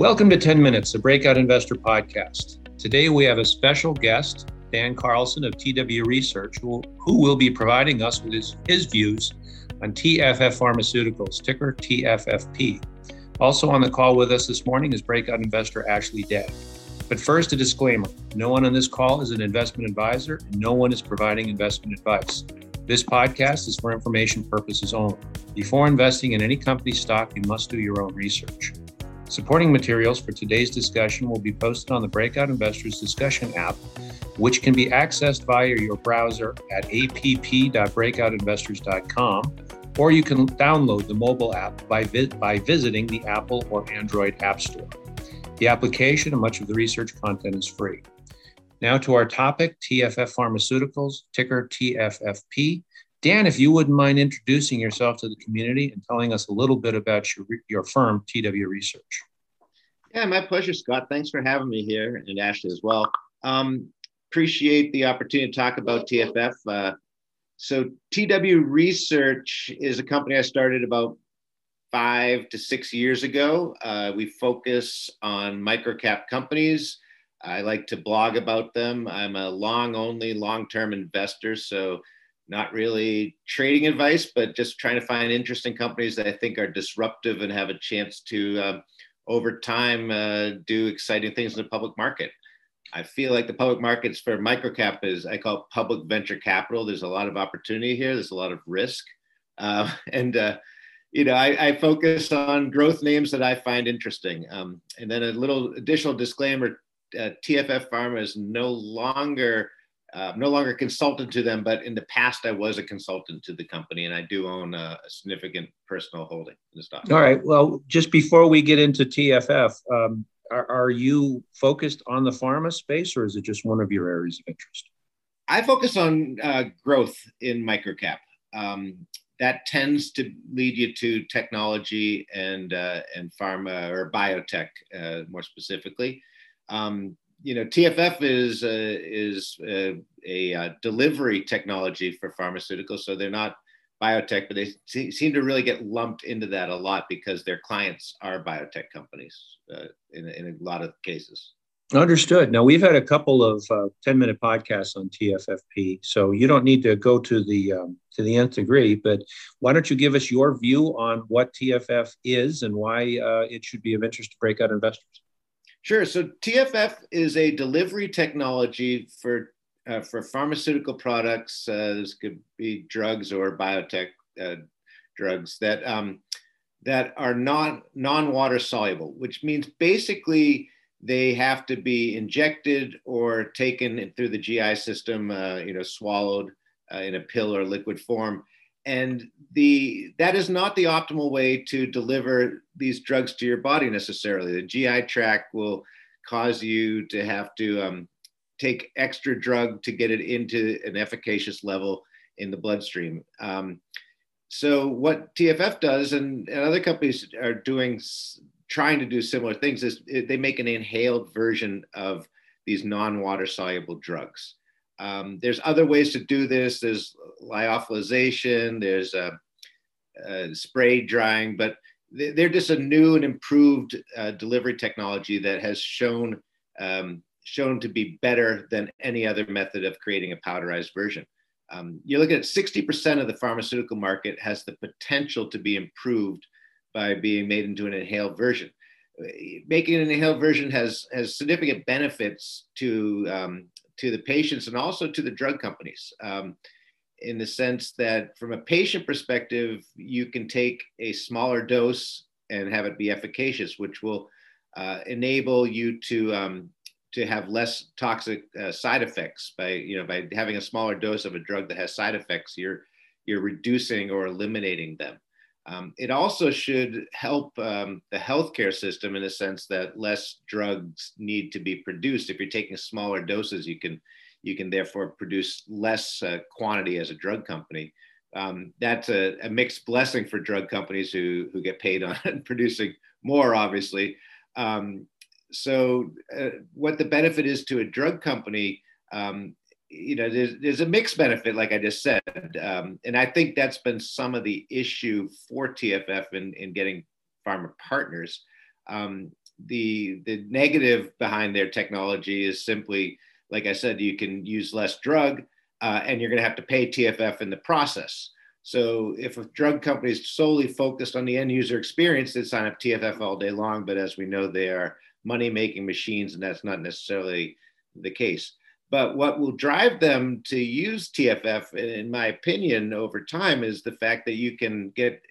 Welcome to 10 Minutes, the Breakout Investor Podcast. Today we have a special guest, Dan Carlson of TW Research, who will be providing us with his views on TFF Pharmaceuticals, ticker TFFP. Also on the call with us this morning is Breakout Investor Ashley Depp. But first, a disclaimer, no one on this call is an investment advisor, and no one is providing investment advice. This podcast is for information purposes only. Before investing in any company's stock, you must do your own research. Supporting materials for today's discussion will be posted on the Breakout Investors discussion app, which can be accessed via your browser at app.breakoutinvestors.com, or you can download the mobile app by visiting the Apple or Android App Store. The application and much of the research content is free. Now to our topic, TFF Pharmaceuticals, ticker TFFP. Dan, if you wouldn't mind introducing yourself to the community and telling us a little bit about your firm, TW Research. Yeah, my pleasure, Scott. Thanks for having me here, and Ashley as well. Appreciate the opportunity to talk about TFF. So TW Research is a company I started about 5 to 6 years ago. We focus on microcap companies. I like to blog about them. I'm a long-term investor, so not really trading advice, but just trying to find interesting companies that I think are disruptive and have a chance to, over time, do exciting things in the public market. I feel like the public markets for microcap is, I call it public venture capital. There's a lot of opportunity here. There's a lot of risk. I focus on growth names that I find interesting. And then a little additional disclaimer, TFF Pharma is no longer consultant to them, but in the past I was a consultant to the company, and I do own a significant personal holding in the stock. All right. Well, just before we get into TFF, are you focused on the pharma space, or is it just one of your areas of interest? I focus on growth in microcap. That tends to lead you to technology and pharma or biotech, more specifically. TFF is a delivery technology for pharmaceuticals, so they're not biotech, but they seem to really get lumped into that a lot because their clients are biotech companies in a lot of cases. Understood. Now, we've had a couple of 10-minute podcasts on TFFP, so you don't n't to go to the nth degree, but why don't you give us your view on what TFF is and why it should be of interest to Breakout Investors? Sure. So TFF is a delivery technology for pharmaceutical products. This could be drugs or biotech drugs that are non-water soluble, which means basically they have to be injected or taken through the GI system, swallowed in a pill or liquid form. And that is not the optimal way to deliver these drugs to your body necessarily. The GI tract will cause you to have to take extra drug to get it into an efficacious level in the bloodstream. So what TFF does, and other companies are trying to do similar things, is they make an inhaled version of these non-water soluble drugs. There's other ways to do this. There's lyophilization, there's spray drying, but they're just a new and improved delivery technology that has shown to be better than any other method of creating a powderized version. You're looking at 60% of the pharmaceutical market has the potential to be improved by being made into an inhaled version. Making an inhaled version has significant benefits to the patients and also to the drug companies, in the sense that from a patient perspective, you can take a smaller dose and have it be efficacious, which will enable you to have less toxic side effects. By having a smaller dose of a drug that has side effects, you're reducing or eliminating them. It also should help the healthcare system in the sense that less drugs need to be produced. If you're taking smaller doses, you can therefore produce less quantity as a drug company. That's a mixed blessing for drug companies who get paid on producing more, obviously. So what the benefit is to a drug company, there's a mixed benefit, like I just said. And I think that's been some of the issue for TFF in getting pharma partners The negative behind their technology is simply, like I said, you can use less drug and you're going to have to pay TFF in the process. So if a drug company is solely focused on the end user experience, they sign up TFF all day long. But as we know, they are money-making machines, and that's not necessarily the case. But what will drive them to use TFF, in my opinion, over time is the fact that you can get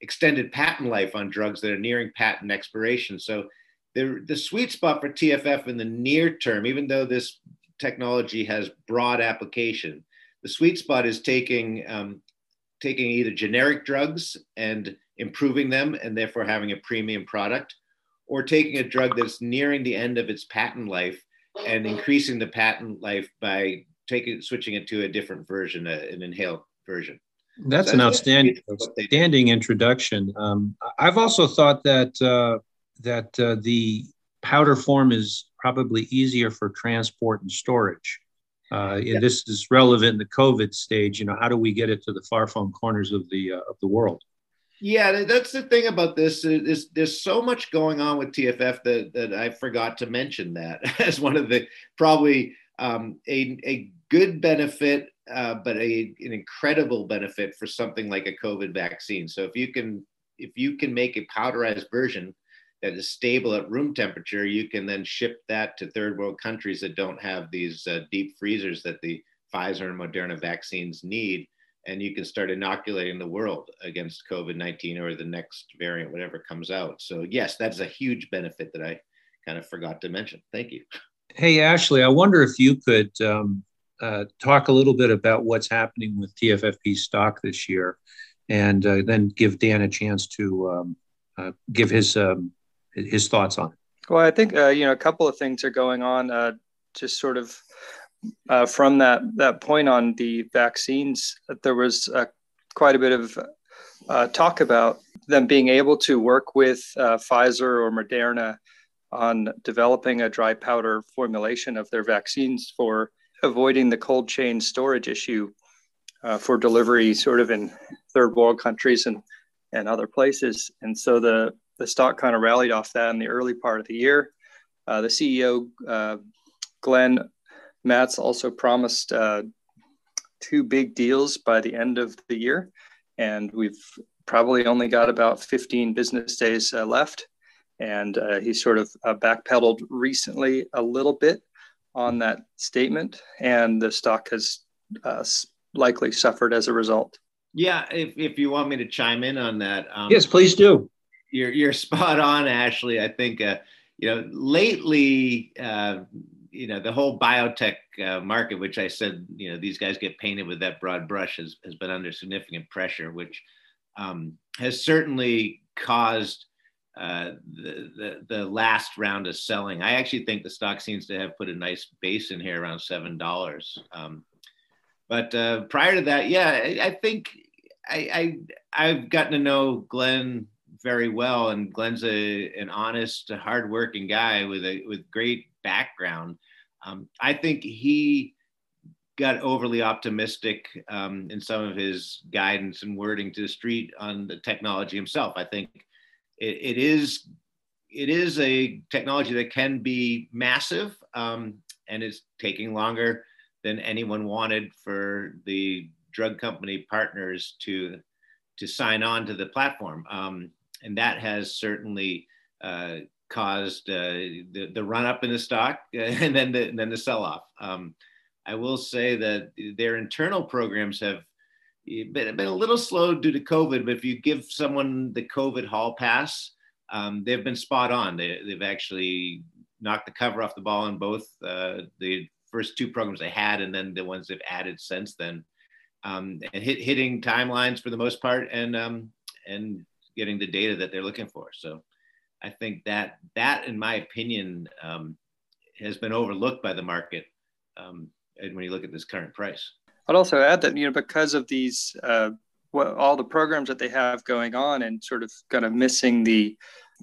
extended patent life on drugs that are nearing patent expiration. So the sweet spot for TFF in the near term, even though this technology has broad application, the sweet spot is taking either generic drugs and improving them and therefore having a premium product, or taking a drug that's nearing the end of its patent life and increasing the patent life by switching it to a different version, an inhaled version. That's an outstanding introduction. I've also thought that the powder form is probably easier for transport and storage. And this is relevant in the COVID stage. You know, how do we get it to the far-flung corners of the world? Yeah, that's the thing about this is there's so much going on with TFF that I forgot to mention that as one of the probably a good benefit, but an incredible benefit for something like a COVID vaccine. So if you can make a powderized version that is stable at room temperature, you can then ship that to third world countries that don't have these deep freezers that the Pfizer and Moderna vaccines need. And you can start inoculating the world against COVID-19 or the next variant, whatever comes out. So yes, that's a huge benefit that I kind of forgot to mention. Thank you. Hey, Ashley, I wonder if you could talk a little bit about what's happening with TFFP stock this year, and then give Dan a chance to give his thoughts on it. Well, I think, a couple of things are going on just sort of from that point on the vaccines. There was quite a bit of talk about them being able to work with Pfizer or Moderna on developing a dry powder formulation of their vaccines for avoiding the cold chain storage issue for delivery sort of in third world countries and other places. And so the stock kind of rallied off that in the early part of the year. The CEO, Glenn Matt's also promised 2 big deals by the end of the year, and we've probably only got about 15 business days left. And he sort of backpedaled recently a little bit on that statement, and the stock has likely suffered as a result. Yeah, if you want me to chime in on that. Yes, please do. You're spot on, Ashley. I think, lately, the whole biotech market, which I said, these guys get painted with that broad brush, has been under significant pressure, which has certainly caused the last round of selling. I actually think the stock seems to have put a nice base in here around $7. But prior to that, I think I've gotten to know Glenn very well, and Glenn's an honest, hardworking guy with great background. I think he got overly optimistic in some of his guidance and wording to the street on the technology himself. I think it is a technology that can be massive, and it's taking longer than anyone wanted for the drug company partners to sign on to the platform. And that has certainly caused the run-up in the stock and then the sell-off. I will say that their internal programs have been a little slow due to COVID, but if you give someone the COVID hall pass, they've been spot on. They've actually knocked the cover off the ball in both the first 2 programs they had and then the ones they've added since then, and hitting timelines for the most part, and getting the data that they're looking for. So I think that in my opinion, has been overlooked by the market. And when you look at this current price, I'd also add that, because of these, all the programs that they have going on and sort of kind of missing the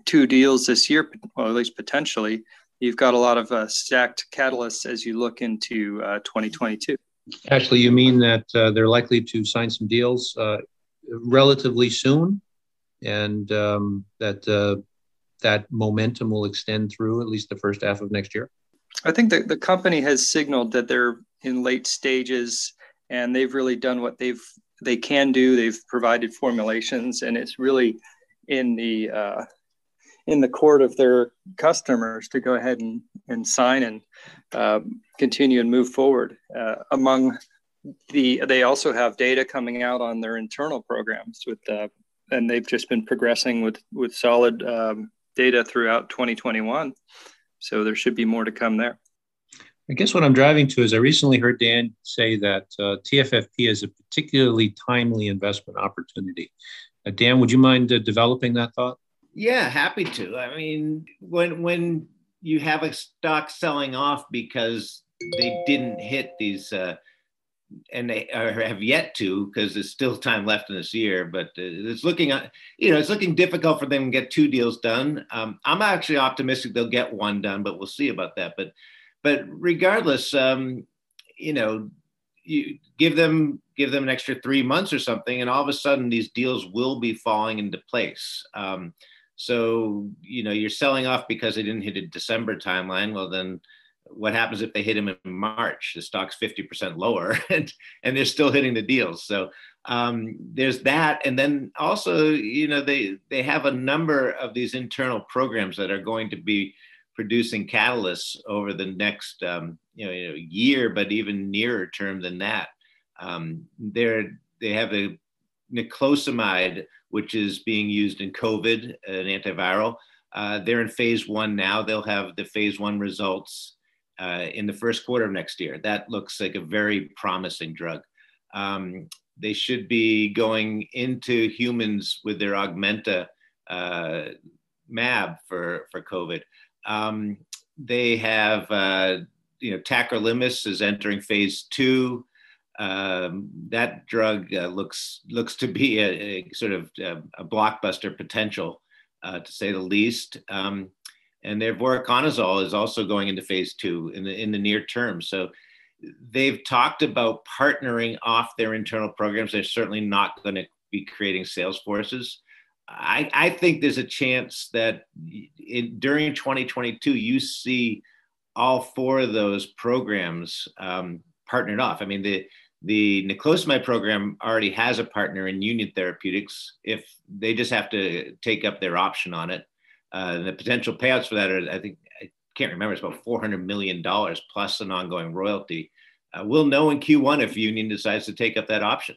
2 deals this year, or at least potentially, you've got a lot of stacked catalysts as you look into 2022. Ashley, you mean that they're likely to sign some deals relatively soon, and that that momentum will extend through at least the first half of next year? I think the company has signaled that they're in late stages and they've really done what they can do. They've provided formulations, and it's really in the court of their customers to go ahead and sign and continue and move forward. They also have data coming out on their internal programs with and they've just been progressing with solid data throughout 2021. So there should be more to come there. I guess what I'm driving to is I recently heard Dan say that TFFP is a particularly timely investment opportunity. Dan, would you mind developing that thought? Yeah, happy to. I mean, when you have a stock selling off because they didn't hit these, and they have yet to, because there's still time left in this year, but it's looking difficult for them to get two deals done. I'm actually optimistic they'll get one done, but we'll see about that. But regardless, you give them an extra 3 months or something, and all of a sudden these deals will be falling into place. So, you're selling off because they didn't hit a December timeline. Well, then what happens if they hit them in March? The stock's 50% lower and they're still hitting the deals. So there's that. And then also, they have a number of these internal programs that are going to be producing catalysts over the next year, but even nearer term than that. They have a niclosamide, which is being used in COVID, an antiviral. They're in phase 1 now. They'll have the phase 1 results in the first quarter of next year. That looks like a very promising drug. They should be going into humans with their Augmenta MAB for COVID. They have, Tacrolimus is entering phase 2. That drug looks to be a sort of a blockbuster potential, to say the least. And their voriconazole is also going into phase 2 in the near term. So they've talked about partnering off their internal programs. They're certainly not going to be creating sales forces. I think there's a chance that during 2022, you see all 4 of those programs partnered off. I mean, the niclosamide program already has a partner in Union Therapeutics. If they just have to take up their option on it, the potential payouts for that are, I can't remember, it's about $400 million plus an ongoing royalty. We'll know in Q1 if Union decides to take up that option.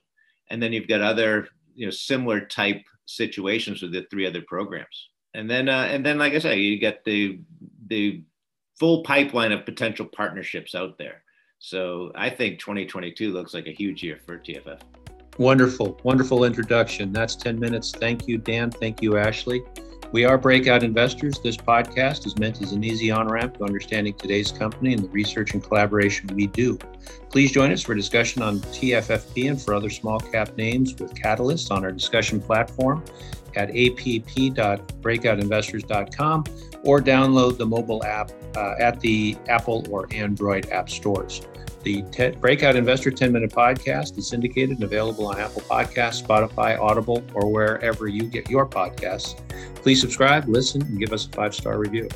And then you've got other similar type situations with the 3 other programs. And then, like I say, you get the full pipeline of potential partnerships out there. So I think 2022 looks like a huge year for TFF. Wonderful, wonderful introduction. That's 10 minutes. Thank you, Dan. Thank you, Ashley. We are Breakout Investors. This podcast is meant as an easy on-ramp to understanding today's company and the research and collaboration we do. Please join us for discussion on TFFP and for other small cap names with catalysts on our discussion platform at app.breakoutinvestors.com, or download the mobile app at the Apple or Android app stores. The Breakout Investor 10-Minute Podcast is syndicated and available on Apple Podcasts, Spotify, Audible, or wherever you get your podcasts. Please subscribe, listen, and give us a 5-star review.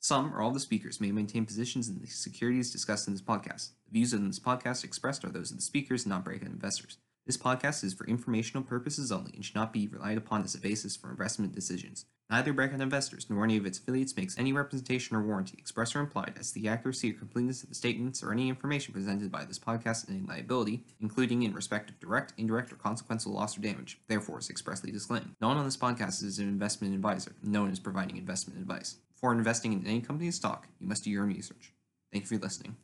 Some or all the speakers may maintain positions in the securities discussed in this podcast. The views in this podcast expressed are those of the speakers, not Breakout Investors. This podcast is for informational purposes only and should not be relied upon as a basis for investment decisions. Neither Breakout Investors nor any of its affiliates makes any representation or warranty, express or implied, as to the accuracy or completeness of the statements or any information presented by this podcast and any liability, including in respect of direct, indirect, or consequential loss or damage, therefore is expressly disclaimed. No one on this podcast is an investment advisor. No one is providing investment advice. Before investing in any company's stock, you must do your own research. Thank you for listening.